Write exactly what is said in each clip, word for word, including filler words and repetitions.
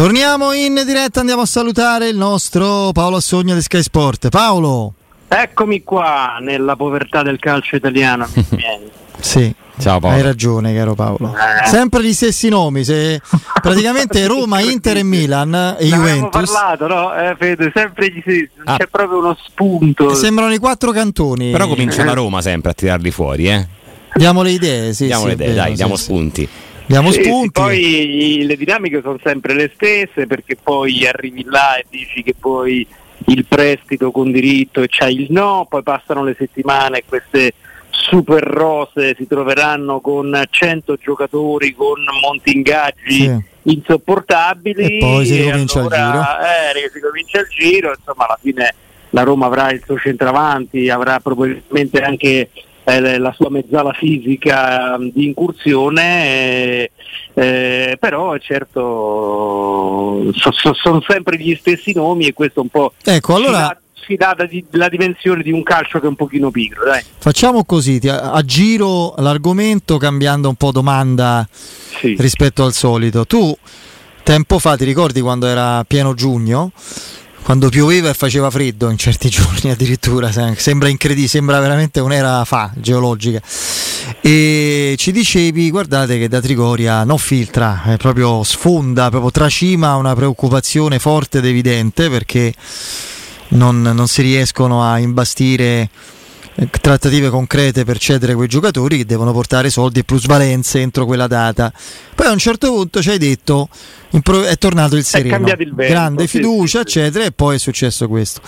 Torniamo in diretta, andiamo a salutare il nostro Paolo Assogna di Sky Sport. Paolo, eccomi qua nella povertà del calcio italiano. Sì. Ciao Paolo. Hai ragione, caro Paolo. Eh. Sempre gli stessi nomi, se praticamente Roma, Inter e Milan e ne Juventus. Abbiamo parlato, no? Eh, Fede, sempre gli stessi, non ah. c'è proprio uno spunto. Sembrano i quattro cantoni. Però comincia la Roma sempre a tirarli fuori, eh? Diamo le idee, sì, diamo sì, le idee, vero, dai, sì, diamo sì, spunti. Diamo sì, spunti. Poi le dinamiche sono sempre le stesse, perché poi arrivi là e dici che poi il prestito con diritto e c'hai il no, poi passano le settimane e queste super rose si troveranno con cento giocatori con monti ingaggi sì. insopportabili e poi si ricomincia allora, il giro eh, si comincia il giro, insomma alla fine la Roma avrà il suo centravanti, avrà probabilmente anche eh, la sua mezzala fisica eh, di incursione eh, eh, però certo so, so, sono sempre gli stessi nomi e questo un po' ecco allora data di, la dimensione di un calcio che è un pochino pigro, dai. Facciamo così, ti aggiro l'argomento cambiando un po' domanda sì. rispetto al solito. Tu tempo fa ti ricordi quando era pieno giugno, quando pioveva e faceva freddo in certi giorni addirittura, sembra incredibile, sembra veramente un'era fa geologica, e ci dicevi guardate che da Trigoria non filtra, è proprio sfonda, proprio tracima una preoccupazione forte ed evidente perché Non, non si riescono a imbastire trattative concrete per cedere quei giocatori che devono portare soldi e plusvalenze entro quella data. Poi a un certo punto ci hai detto è tornato il sereno, è cambiato il vento, grande sì, fiducia sì, eccetera sì. E poi è successo questo.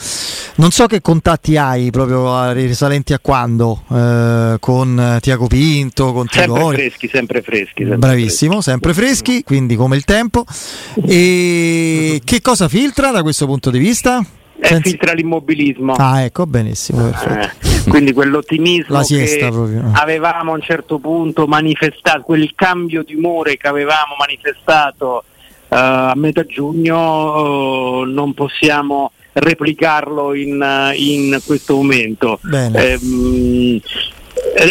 Non so che contatti hai proprio risalenti a quando eh, con Tiago Pinto, con Tiago. Sempre freschi, sempre freschi sempre bravissimo, freschi. sempre freschi, quindi come il tempo. E che cosa filtra da questo punto di vista? E filtra l'immobilismo. Ah, ecco, benissimo. Eh, quindi quell'ottimismo la siesta, che proprio. avevamo a un certo punto manifestato, quel cambio di umore che avevamo manifestato uh, a metà giugno, uh, non possiamo replicarlo in, uh, in questo momento. Bene. Ehm,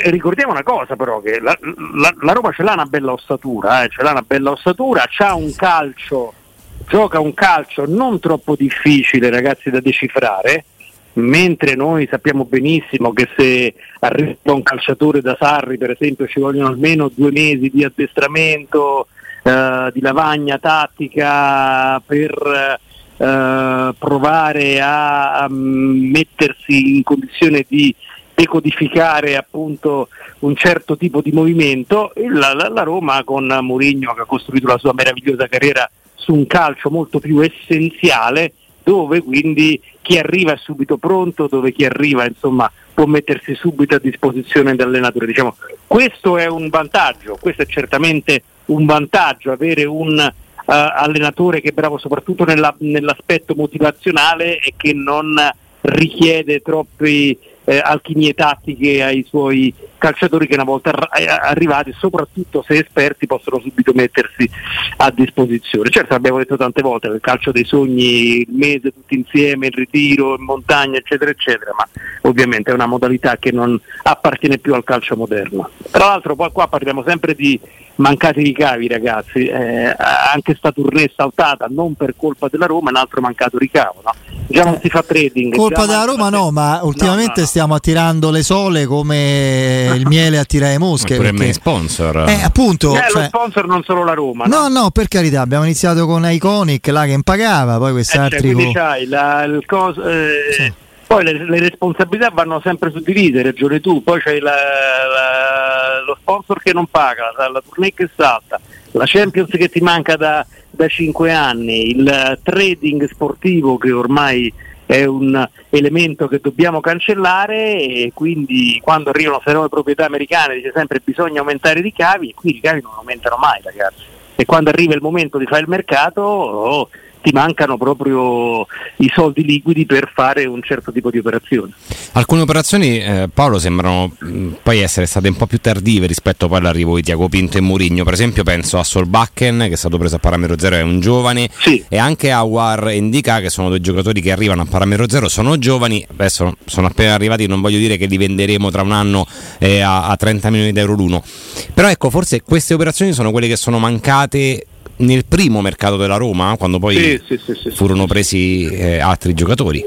ricordiamo una cosa però, che la, la, la Roma ce l'ha una bella ossatura, eh, ce l'ha una bella ossatura, c'ha un calcio. Gioca un calcio non troppo difficile, ragazzi, da decifrare, mentre noi sappiamo benissimo che se arriva un calciatore da Sarri, per esempio, ci vogliono almeno due mesi di addestramento, eh, di lavagna tattica per eh, provare a, a mettersi in condizione di decodificare appunto un certo tipo di movimento. La, la, la Roma con Mourinho, che ha costruito la sua meravigliosa carriera su un calcio molto più essenziale, dove quindi chi arriva è subito pronto, dove chi arriva insomma può mettersi subito a disposizione dell'allenatore. Diciamo, questo è un vantaggio, questo è certamente un vantaggio, avere un uh, allenatore che è bravo soprattutto nella, nell'aspetto motivazionale e che non richiede troppi eh, alchimie tattiche ai suoi calciatori, che una volta arrivati, soprattutto se esperti, possono subito mettersi a disposizione. Certo, abbiamo detto tante volte il calcio dei sogni, il mese tutti insieme, il ritiro in montagna eccetera eccetera, ma ovviamente è una modalità che non appartiene più al calcio moderno. Tra l'altro poi qua parliamo sempre di mancati ricavi, ragazzi, eh, anche Staturné saltata non per colpa della Roma, è un altro mancato ricavo, no? Già non si fa trading, colpa della Roma no, ma ultimamente no, no, no. stiamo attirando le sole come il miele attira le mosche, pure perché sponsor eh, appunto eh, cioè, lo sponsor non solo la Roma, no? no no per carità, abbiamo iniziato con Iconic là che impagava, poi quest'altro eh, cioè, c'hai la, il cos, eh, sì. poi le, le responsabilità vanno sempre suddivise, ragione tu, poi c'hai la, la, lo sponsor che non paga, la, la tournée che salta, la Champions che ti manca da, da cinque anni, il trading sportivo che ormai è un elemento che dobbiamo cancellare, e quindi quando arrivano le nuove proprietà americane dice sempre bisogna aumentare i ricavi, e qui i ricavi non aumentano mai, ragazzi, e quando arriva il momento di fare il mercato oh, ti mancano proprio i soldi liquidi per fare un certo tipo di operazione. Alcune operazioni eh, Paolo sembrano mh, poi essere state un po' più tardive rispetto poi all'arrivo di Tiago Pinto e Mourinho. Per esempio penso a Solbakken, che è stato preso a parametro zero, è un giovane, sì. e anche a War e Ndicka, che sono due giocatori che arrivano a parametro zero, sono giovani, adesso sono appena arrivati, non voglio dire che li venderemo tra un anno eh, a, a trenta milioni di euro l'uno, però ecco, forse queste operazioni sono quelle che sono mancate nel primo mercato della Roma, quando poi sì, sì, sì, sì, furono presi eh, altri giocatori.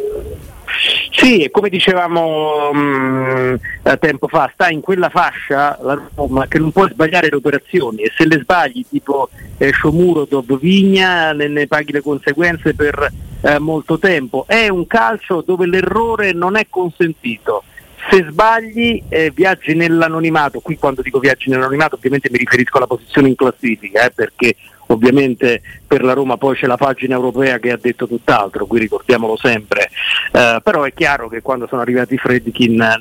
Sì, e come dicevamo mh, tempo fa, sta in quella fascia la Roma che non può sbagliare le operazioni, e se le sbagli tipo eh, Sciomuro, Dobvigna, ne, ne paghi le conseguenze per eh, molto tempo. È un calcio dove l'errore non è consentito. Se sbagli eh, viaggi nell'anonimato. Qui quando dico viaggi nell'anonimato ovviamente mi riferisco alla posizione in classifica, eh, perché ovviamente per la Roma poi c'è la pagina europea che ha detto tutt'altro, qui ricordiamolo sempre, eh, però è chiaro che quando sono arrivati Fredkin eh,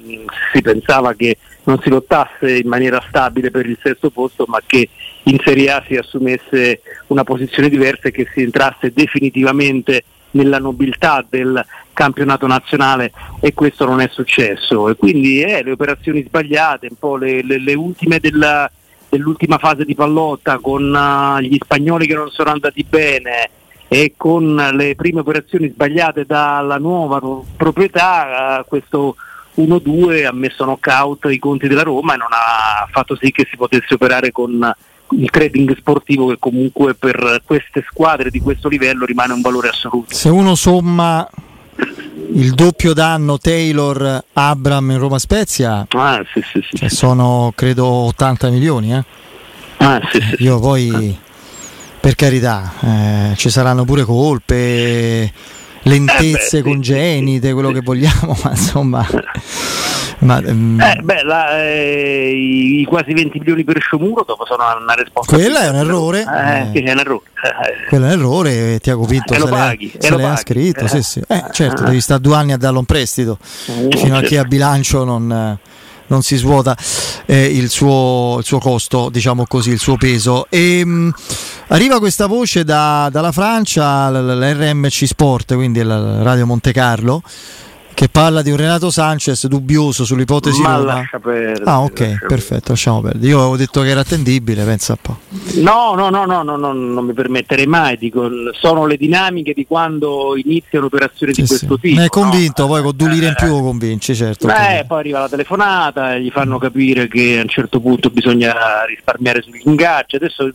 si pensava che non si lottasse in maniera stabile per il sesto posto, ma che in Serie A si assumesse una posizione diversa e che si entrasse definitivamente nella nobiltà del campionato nazionale, e questo non è successo. E quindi eh, le operazioni sbagliate, un po' le, le, le ultime della, dell'ultima fase di Pallotta, con uh, gli spagnoli che non sono andati bene e con le prime operazioni sbagliate dalla nuova proprietà, uh, questo uno due ha messo knockout i conti della Roma e non ha fatto sì che si potesse operare con il trading sportivo, che comunque per queste squadre di questo livello rimane un valore assoluto. Se uno somma il doppio danno Taylor Abram in Roma Spezia, ah, sì, sì, sì, cioè sì. sono credo ottanta milioni eh? ah, sì, sì, io poi sì. per carità eh, ci saranno pure colpe, lentezze eh beh, congenite, sì, quello sì. che vogliamo, ma insomma ma, um... eh, beh, la, eh, i quasi venti milioni per Sciomuro dopo sono una risposta, quella è un errore eh, eh. È un errore eh. quello è un errore, Tiago Pinto eh, se, paghi, le, se le paghi. ha scritto eh. Sì, sì. Eh, certo, devi stare due anni a darlo in prestito eh, fino certo. a che a bilancio non, non si svuota eh, il, suo, il suo costo, diciamo così, il suo peso. E, mh, arriva questa voce da, dalla Francia, l'R M C Sport, quindi la Radio Monte Carlo, che parla di un Renato Sanchez dubbioso sull'ipotesi ma Roma. Lascia perdere. Ah, ok, lascia perfetto, lasciamo perdere. Io avevo detto che era attendibile, pensa un po'. No, no, no, no, no, no, non mi permetterei mai. Dico, sono le dinamiche di quando inizia un'operazione sì, di questo sì. tipo. Ne è convinto, no? Poi con due lire in più lo convinci, certo. Beh, poi arriva la telefonata, gli fanno capire che a un certo punto bisogna risparmiare sugli ingaggi. Adesso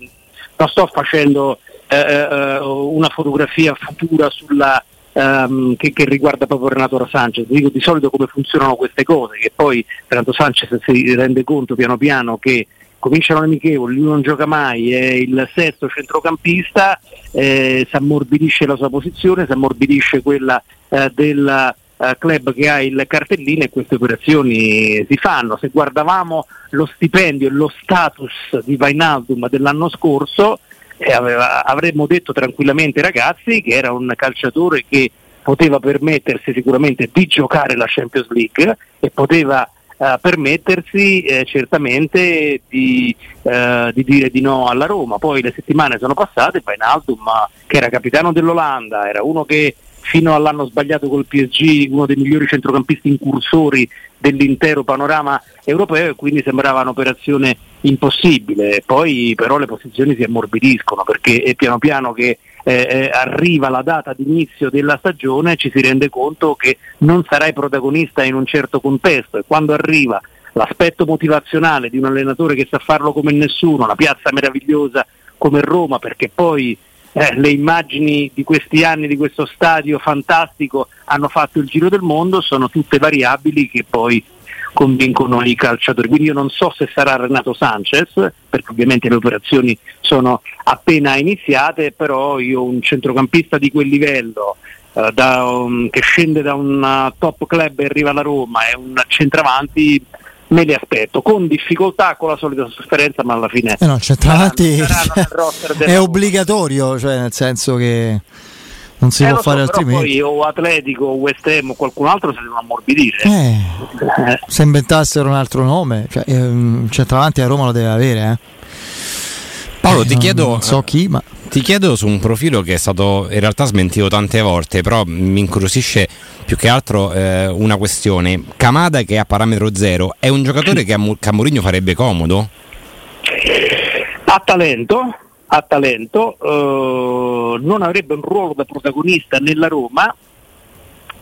non sto facendo eh, una fotografia futura sulla Um, che, che riguarda proprio Renato Sanchez. Dico di solito come funzionano queste cose, che poi Renato Sanchez si rende conto piano piano che cominciano amichevoli, lui non gioca mai, è il sesto centrocampista, eh, si ammorbidisce la sua posizione, si ammorbidisce quella eh, del eh, club che ha il cartellino, e queste operazioni si fanno. Se guardavamo lo stipendio e lo status di Wijnaldum dell'anno scorso, Eh, aveva, avremmo detto tranquillamente, ragazzi, che era un calciatore che poteva permettersi sicuramente di giocare la Champions League e poteva eh, permettersi eh, certamente di, eh, di dire di no alla Roma. Poi le settimane sono passate, Wijnaldum, che era capitano dell'Olanda, era uno che fino all'anno sbagliato col P S G, uno dei migliori centrocampisti incursori dell'intero panorama europeo, e quindi sembrava un'operazione impossibile. Poi però le posizioni si ammorbidiscono, perché è piano piano che eh, arriva la data d'inizio della stagione, ci si rende conto che non sarai protagonista in un certo contesto, e quando arriva l'aspetto motivazionale di un allenatore che sa farlo come nessuno, una piazza meravigliosa come Roma, perché poi Eh, le immagini di questi anni di questo stadio fantastico hanno fatto il giro del mondo, sono tutte variabili che poi convincono i calciatori. Quindi io non so se sarà Renato Sanchez, perché ovviamente le operazioni sono appena iniziate, però io un centrocampista di quel livello eh, da, um, che scende da un uh, top club e arriva alla Roma, è un centravanti, me li aspetto, con difficoltà, con la solita sofferenza, ma alla fine eh no, centravanti è obbligatorio, cioè nel senso che non si eh, può so, fare altrimenti. Poi o Atletico, o West Ham o qualcun altro si devono ammorbidire. Eh, eh. Se inventassero un altro nome, cioè, ehm, centravanti a Roma lo deve avere. Eh. Paolo, eh, ti non, chiedo, non so chi, ma ti chiedo su un profilo che è stato in realtà smentito tante volte, però mi incuriosisce più che altro eh, una questione. Kamada, che è a parametro zero, è un giocatore che a, Mur- che a Mourinho farebbe comodo? Ha talento, ha talento, eh, non avrebbe un ruolo da protagonista nella Roma,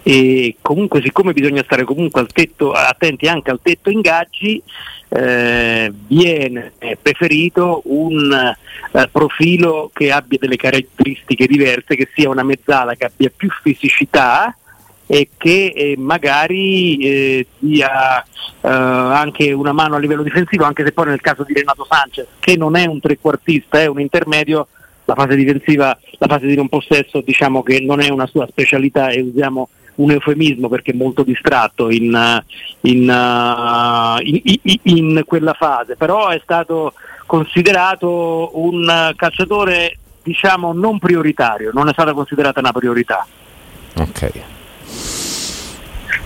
e comunque, siccome bisogna stare comunque al tetto, attenti anche al tetto ingaggi, eh, viene preferito un eh, profilo che abbia delle caratteristiche diverse, che sia una mezzala che abbia più fisicità e che eh, magari eh, dia eh, anche una mano a livello difensivo, anche se poi nel caso di Renato Sanchez, che non è un trequartista, è un intermedio, la fase difensiva, la fase di non possesso, diciamo che non è una sua specialità, e usiamo un eufemismo perché è molto distratto in, in, in, in, in quella fase, però è stato considerato un calciatore, diciamo, non prioritario, non è stata considerata una priorità. Ok.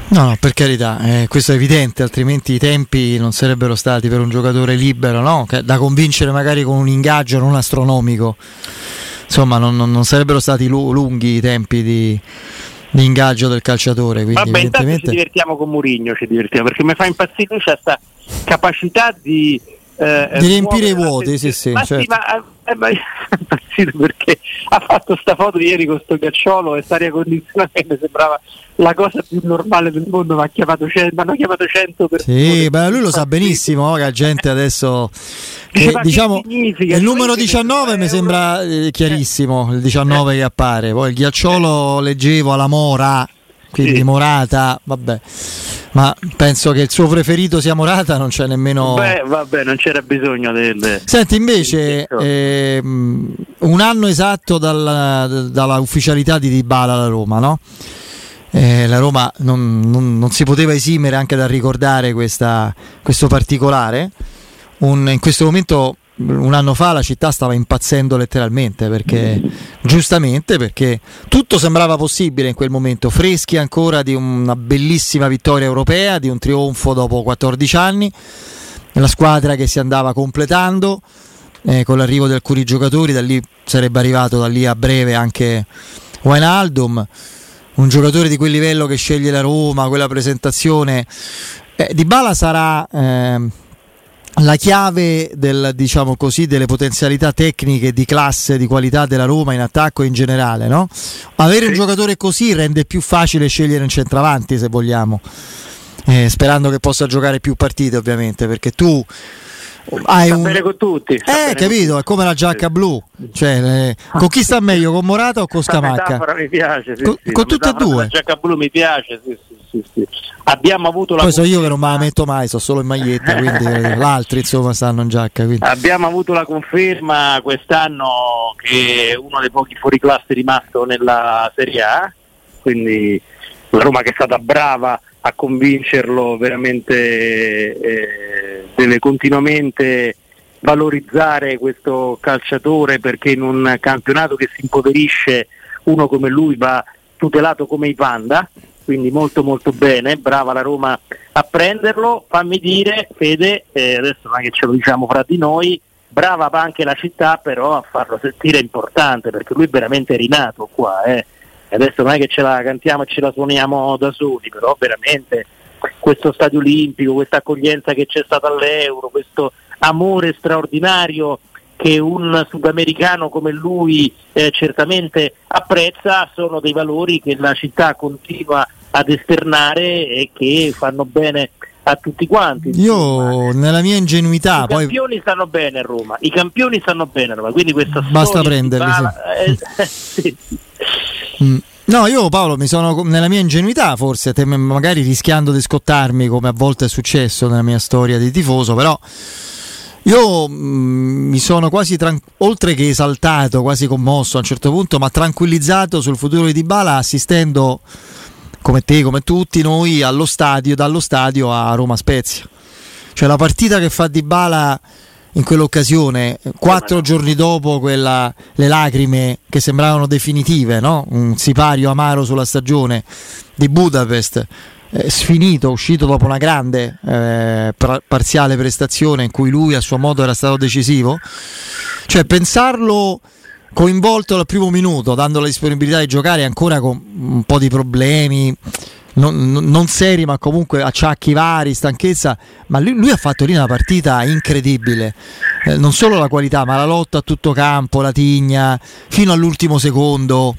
No, no, per carità, eh, questo è evidente, altrimenti i tempi non sarebbero stati per un giocatore libero, no? Da convincere magari con un ingaggio non astronomico, insomma non, non sarebbero stati lu- lunghi i tempi di, di ingaggio del calciatore. Quindi, vabbè, evidentemente... intanto ci divertiamo con Mourinho, ci divertiamo, perché mi fa impazzire, c'è questa capacità di... Eh, di riempire i vuoti, sì sì, ma certo. Sì, ma, eh, ma perché ha fatto sta foto ieri con sto ghiacciolo e sta aria condizionata che mi sembrava la cosa più normale del mondo, ma ha chiamato cento, ma hanno chiamato cento persone. Sì, beh, lui lo sa benissimo, che la gente adesso che, diciamo, il numero diciannove mi sembra eh, chiarissimo, il diciannove eh. che appare, poi il ghiacciolo eh. leggevo alla Mora, quindi sì. Morata, vabbè, ma penso che il suo preferito sia Morata, non c'è nemmeno... Beh, vabbè, non c'era bisogno del... Senti, invece, eh, un anno esatto dalla, dalla ufficialità di Dybala alla Roma, no? Eh, la Roma non, non, non si poteva esimere anche dal ricordare questa, questo particolare. Un, in questo momento... un anno fa la città stava impazzendo letteralmente, perché giustamente, perché tutto sembrava possibile in quel momento, freschi ancora di una bellissima vittoria europea, di un trionfo dopo quattordici anni, la squadra che si andava completando eh, con l'arrivo di alcuni giocatori, da lì sarebbe arrivato da lì a breve anche Wijnaldum, un giocatore di quel livello che sceglie la Roma, quella presentazione. eh, Dybala sarà... Eh, la chiave del, diciamo così, delle potenzialità tecniche, di classe, di qualità della Roma in attacco in generale, no? Avere un giocatore così rende più facile scegliere un centravanti, se vogliamo, eh, sperando che possa giocare più partite, ovviamente, perché tu hai sta un... bene con tutti, eh, capito, è come la giacca blu, cioè, eh, con chi sta meglio, con Morata o con Scamacca? Mi piace, sì, con, sì, con tutte e due. La giacca blu mi piace, sì, sì. Sì, sì. Abbiamo avuto la poi so io che non me la metto mai, so solo in maglietta, quindi l'altri insomma stanno in giacca, quindi. Abbiamo avuto la conferma quest'anno che è uno dei pochi fuoriclasse rimasto nella Serie A, quindi la Roma che è stata brava a convincerlo veramente, eh, deve continuamente valorizzare questo calciatore, perché in un campionato che si impoverisce uno come lui va tutelato come i panda. Quindi molto molto bene, brava la Roma a prenderlo. Fammi dire, Fede, eh, adesso non è che ce lo diciamo fra di noi, brava anche la città però a farlo sentire importante, perché lui è veramente rinato qua, eh. Adesso non è che ce la cantiamo e ce la suoniamo da soli, però veramente questo stadio olimpico, questa accoglienza che c'è stata all'Euro, questo amore straordinario che un sudamericano come lui eh, certamente apprezza, sono dei valori che la città continua ad esternare e che fanno bene a tutti quanti. Io nella mia ingenuità, i poi... campioni stanno bene a Roma, i campioni stanno bene a Roma, quindi questa basta prenderli. Sì. mm. No, io Paolo mi sono, nella mia ingenuità forse, magari rischiando di scottarmi come a volte è successo nella mia storia di tifoso, però io mh, mi sono quasi, tran- oltre che esaltato, quasi commosso a un certo punto, ma tranquillizzato sul futuro di Dybala, assistendo, come te, come tutti noi, allo stadio, dallo stadio a Roma Spezia. Cioè la partita che fa Dybala in quell'occasione, quattro giorni dopo quella, le lacrime che sembravano definitive, no? Un sipario amaro sulla stagione di Budapest, sfinito, uscito dopo una grande eh, parziale prestazione in cui lui a suo modo era stato decisivo, cioè pensarlo coinvolto dal primo minuto, dando la disponibilità di giocare ancora con un po' di problemi, non, non seri, ma comunque acciacchi vari, stanchezza, ma lui, lui ha fatto lì una partita incredibile, eh, non solo la qualità ma la lotta a tutto campo, la tigna fino all'ultimo secondo.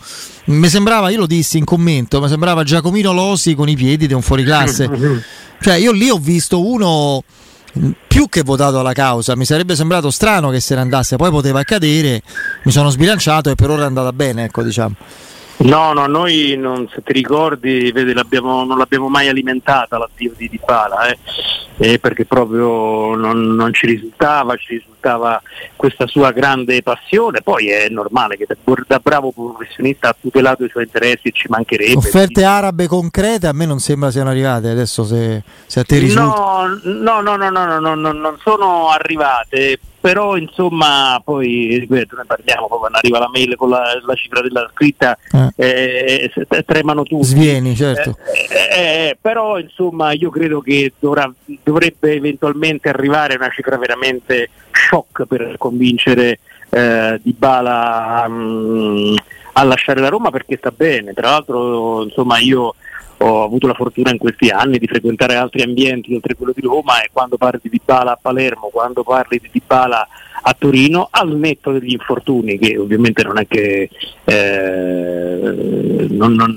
Mi sembrava, io lo dissi in commento, mi sembrava Giacomino Losi con i piedi di un fuoriclasse, cioè io lì ho visto uno più che votato alla causa. Mi sarebbe sembrato strano che se ne andasse, poi poteva accadere, mi sono sbilanciato e per ora è andata bene, ecco, diciamo. No, no, noi non, se ti ricordi, vedi, l'abbiamo, non l'abbiamo mai alimentata l'addio di Dybala, eh? Eh, perché proprio non, non ci risultava, ci risultava questa sua grande passione. Poi è normale che da, da bravo professionista ha tutelato i suoi interessi e ci mancherebbe. Offerte arabe concrete a me non sembra siano arrivate, adesso se, se a te risulta. No, no, no, no, no, no, no, non sono arrivate. Però insomma poi ripeto, ne parliamo poi quando arriva la mail con la, la cifra della scritta, eh. Eh, tremano tutti, svieni, certo, eh, eh, eh, però insomma io credo che dovrà, dovrebbe eventualmente arrivare una cifra veramente shock per convincere eh, Dybala mh, a lasciare la Roma, perché sta bene. Tra l'altro insomma io ho avuto la fortuna in questi anni di frequentare altri ambienti oltre quello di Roma, e quando parli di Dybala a Palermo, quando parli di Dybala a Torino, al netto degli infortuni, che ovviamente non è che eh, non, non,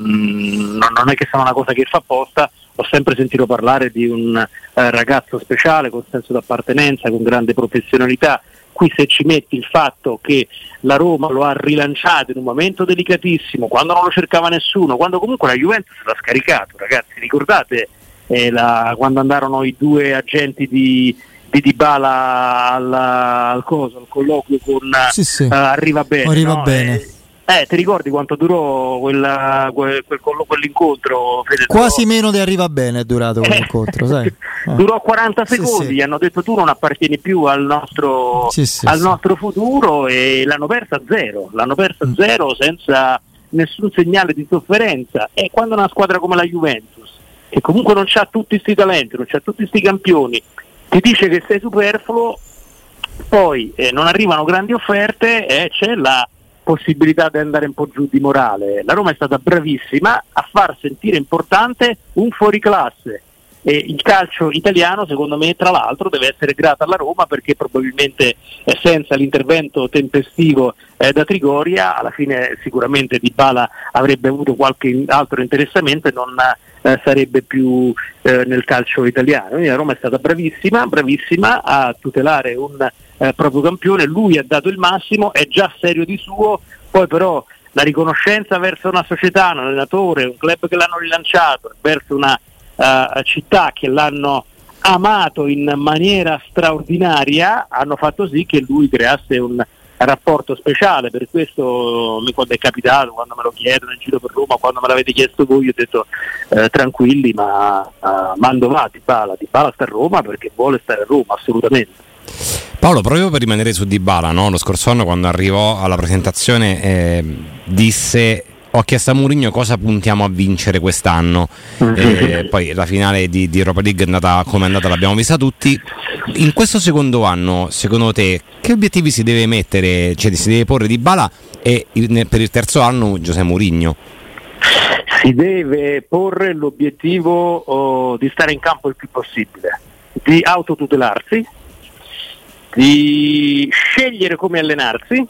non è che sia una cosa che fa apposta, ho sempre sentito parlare di un eh, ragazzo speciale, con senso d'appartenenza, con grande professionalità. Qui se ci metti il fatto che la Roma lo ha rilanciato in un momento delicatissimo, quando non lo cercava nessuno, quando comunque la Juventus l'ha scaricato, ragazzi, ricordate eh, la, quando andarono i due agenti di, di Dybala al, al, coso, al colloquio con sì, sì. Uh, Arrivabene, Arrivabene. No? Eh, eh, ti ricordi quanto durò quella, quel, quel, quell'incontro? Fede, quasi meno di Arrivabene è durato quell'incontro, eh. sai? Eh. Durò quaranta sì, secondi, sì. Gli hanno detto tu non appartieni più al nostro, sì, sì, al sì. nostro futuro, e l'hanno persa a zero, l'hanno persa a mm. zero senza nessun segnale di sofferenza. E quando una squadra come la Juventus, che comunque non c'ha tutti sti talenti, non c'ha tutti sti campioni, ti dice che sei superfluo, poi eh, non arrivano grandi offerte, e eh, c'è la possibilità di andare un po' giù di morale. La Roma è stata bravissima a far sentire importante un fuoriclasse, e il calcio italiano secondo me tra l'altro deve essere grata alla Roma, perché probabilmente senza l'intervento tempestivo eh, da Trigoria alla fine sicuramente Dybala avrebbe avuto qualche altro interessamento e non eh, sarebbe più eh, nel calcio italiano. Quindi la Roma è stata bravissima bravissima a tutelare un eh, proprio campione, lui ha dato il massimo, è già serio di suo, poi però la riconoscenza verso una società, un allenatore, un club che l'hanno rilanciato, verso una Uh, città che l'hanno amato in maniera straordinaria, hanno fatto sì che lui creasse un rapporto speciale. Per questo mi, quando è capitato, quando me lo chiedono in giro per Roma, quando me l'avete chiesto voi, io ho detto eh, tranquilli, ma uh, mando va Dybala, Dybala sta a Roma perché vuole stare a Roma, assolutamente. Paolo, proprio per rimanere su Dybala, no? Lo scorso anno quando arrivò alla presentazione eh, disse: ho chiesto a Mourinho cosa puntiamo a vincere quest'anno, eh, poi la finale di, di Europa League è andata come è andata, l'abbiamo vista tutti. In questo secondo anno, secondo te, che obiettivi si deve mettere, cioè si deve porre Dybala, e il, per il terzo anno José Mourinho? Si deve porre l'obiettivo oh, di stare in campo il più possibile, di autotutelarsi, di scegliere come allenarsi,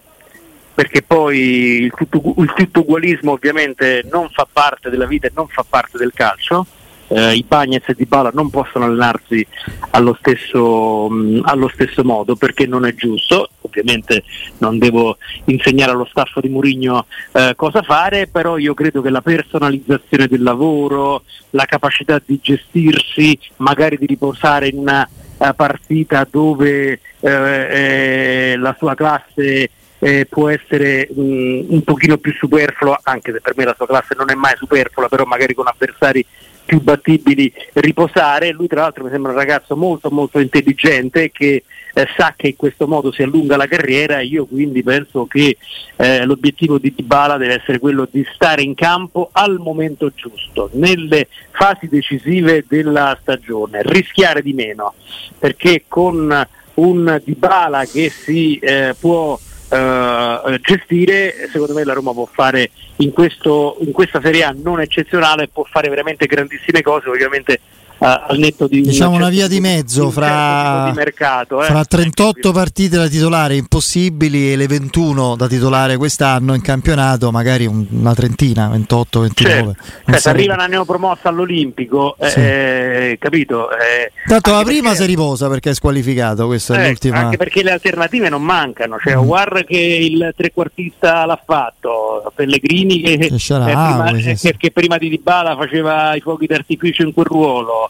perché poi il tutto, il tutto ugualismo ovviamente non fa parte della vita e non fa parte del calcio. Eh, i Bagnez e Dybala non possono allenarsi allo stesso, mh, allo stesso modo, perché non è giusto. Ovviamente non devo insegnare allo staff di Mourinho eh, cosa fare, però io credo che la personalizzazione del lavoro, la capacità di gestirsi, magari di riposare in una uh, partita dove eh, eh, la sua classe Eh, può essere mh, un pochino più superfluo, anche se per me la sua classe non è mai superflua, però magari con avversari più battibili riposare. Lui tra l'altro mi sembra un ragazzo molto molto intelligente, che eh, sa che in questo modo si allunga la carriera. Io quindi penso che eh, l'obiettivo di Dybala deve essere quello di stare in campo al momento giusto, nelle fasi decisive della stagione, rischiare di meno, perché con un Dybala che si eh, può eh, gestire, secondo me la Roma può fare in, questo, in questa Serie A non eccezionale, può fare veramente grandissime cose, ovviamente Uh, al netto di diciamo una via di mezzo fra, di mercato, eh. fra trentotto partite da titolare impossibili e le ventuno da titolare quest'anno in campionato, magari una trentina, ventotto ventinove. Certo. Se arriva una neopromossa all'Olimpico, sì. eh, capito? Eh, Tanto la prima perché... si riposa perché è squalificato, questa eh, è l'ultima. Anche perché le alternative non mancano, cioè mm. guarda che il trequartista l'ha fatto, Pellegrini che, che, Sharawi, prima, sì, sì. che, che prima di Dybala faceva i fuochi d'artificio in quel ruolo.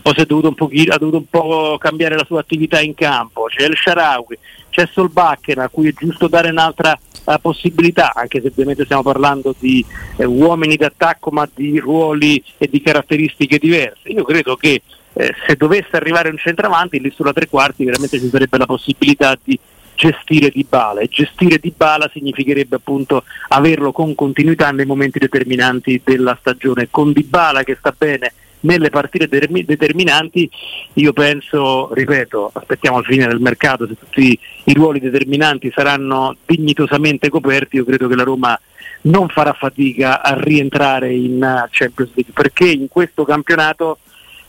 Poi si è dovuto un pochino, ha dovuto un po' cambiare la sua attività in campo, c'è il Sharawi, c'è Solbakken a cui è giusto dare un'altra uh, possibilità, anche se ovviamente stiamo parlando di eh, uomini d'attacco ma di ruoli e di caratteristiche diverse. Io credo che eh, se dovesse arrivare un centravanti lì sulla tre quarti veramente ci sarebbe la possibilità di gestire Dybala, e gestire Dybala significherebbe appunto averlo con continuità nei momenti determinanti della stagione, con Dybala che sta bene nelle partite determinanti. Io penso, ripeto, aspettiamo la fine del mercato, se tutti i ruoli determinanti saranno dignitosamente coperti, io credo che la Roma non farà fatica a rientrare in Champions League, perché in questo campionato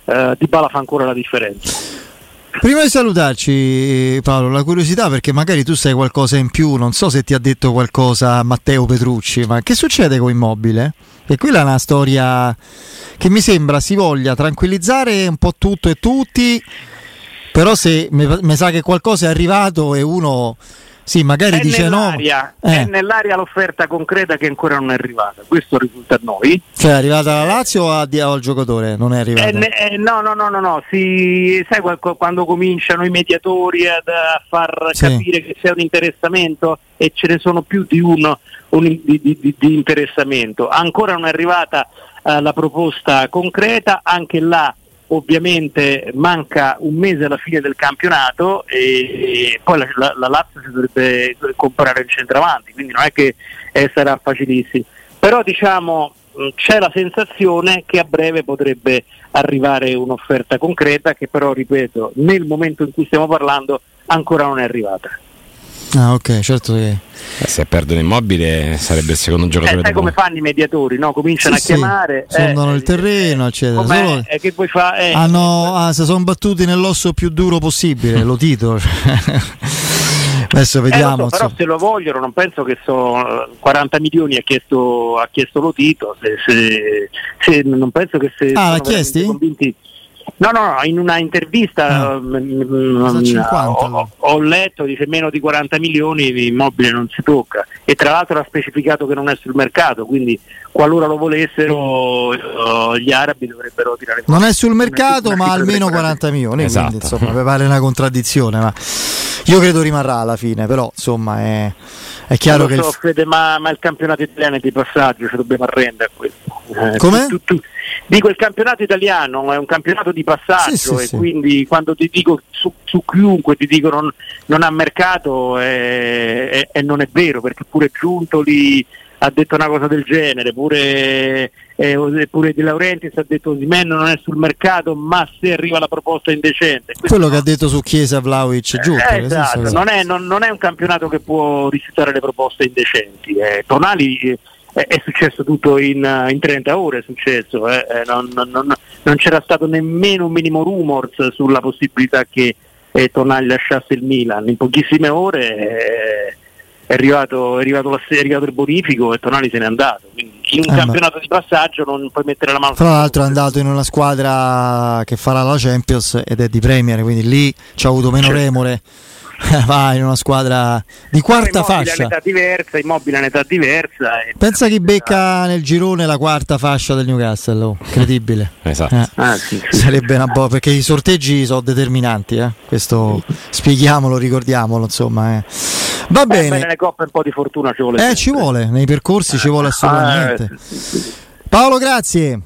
eh, Dybala fa ancora la differenza. Prima di salutarci, Paolo, la curiosità, perché magari tu sai qualcosa in più, non so se ti ha detto qualcosa Matteo Petrucci, ma che succede con Immobile? E quella è una storia che mi sembra si voglia tranquillizzare un po' tutto e tutti, però se mi sa che qualcosa è arrivato e uno sì magari è dice nell'aria, no eh. è nell'aria l'offerta concreta che ancora non è arrivata, questo risulta a noi, cioè è arrivata alla Lazio o al giocatore non è arrivata? È ne, è, no no no no no si, sai qual- quando cominciano i mediatori ad a far sì. capire che c'è un interessamento, e ce ne sono più di uno un, di, di, di, di interessamento, ancora non è arrivata uh, la proposta concreta, anche là ovviamente manca un mese alla fine del campionato e, e poi la, la, la Lazio si dovrebbe comprare in centravanti, quindi non è che eh, sarà facilissimo, però diciamo c'è la sensazione che a breve potrebbe arrivare un'offerta concreta che però, ripeto, nel momento in cui stiamo parlando ancora non è arrivata. Ah, ok, certo che eh, se perdono Immobile sarebbe il secondo giocatore. Eh, sai come fanno i mediatori, no? Cominciano sì, a chiamare, sì. sondano eh, il terreno, eccetera. Solo... Eh, che poi fa? Eh, ah, no, ah, si sono battuti nell'osso più duro possibile, lo titolo. Adesso vediamo. Eh, so, però se lo vogliono, non penso che sono quaranta milioni ha chiesto ha chiesto lo titolo, se, se, se non penso che se ah, l'ha chiesti? Convinti. No, no, in una intervista no. mh, cinquanta, ho, ho letto, dice meno di quaranta milioni di Immobile non si tocca, e tra l'altro ha specificato che non è sul mercato, quindi qualora lo volessero no. gli arabi dovrebbero tirare fuori. Non è sul mercato, non è sul mercato ma almeno quaranta milioni, esatto. Quindi insomma pare una contraddizione, ma io credo rimarrà alla fine, però insomma è, è chiaro che so, il... Fede, ma, ma il campionato italiano è di passaggio, ci dobbiamo arrendere a questo. Eh, come? Tu, tu, tu. Dico, il campionato italiano è un campionato di passaggio, sì, sì, e sì. quindi quando ti dico su, su chiunque ti dico non, non ha mercato e non è vero, perché pure Giuntoli ha detto una cosa del genere, pure, eh, pure Di Laurentiis ha detto Osimhen non è sul mercato ma se arriva la proposta indecente. Questo quello no. che ha detto su Chiesa Vlahovic, giusto? Eh, esatto, senso, non, è, non, non è un campionato che può rifiutare le proposte indecenti. Eh, Tonali... Eh, è successo tutto in, in trenta ore, è successo, eh? non, non, non c'era stato nemmeno un minimo rumors sulla possibilità che eh, Tonali lasciasse il Milan, in pochissime ore eh, è, arrivato, è, arrivato la, è arrivato il bonifico e Tonali se n'è andato, quindi in un eh campionato beh. di passaggio non puoi mettere la mano. Tra l'altro è andato in una squadra che farà la Champions ed è di Premier, quindi lì ci ha avuto meno certo. remore. Va in una squadra di quarta no, fascia diversa, Immobile è un'età diversa e... pensa chi becca nel girone la quarta fascia del Newcastle, oh, incredibile. Esatto. eh. ah, sì, sì. Sarebbe una bo- perché i sorteggi sono determinanti, eh? Questo spieghiamolo, ricordiamolo, insomma eh. va bene. Eh, beh, nelle coppe un po' di fortuna ci vuole eh, ci vuole, nei percorsi ci vuole assolutamente. Paolo, grazie.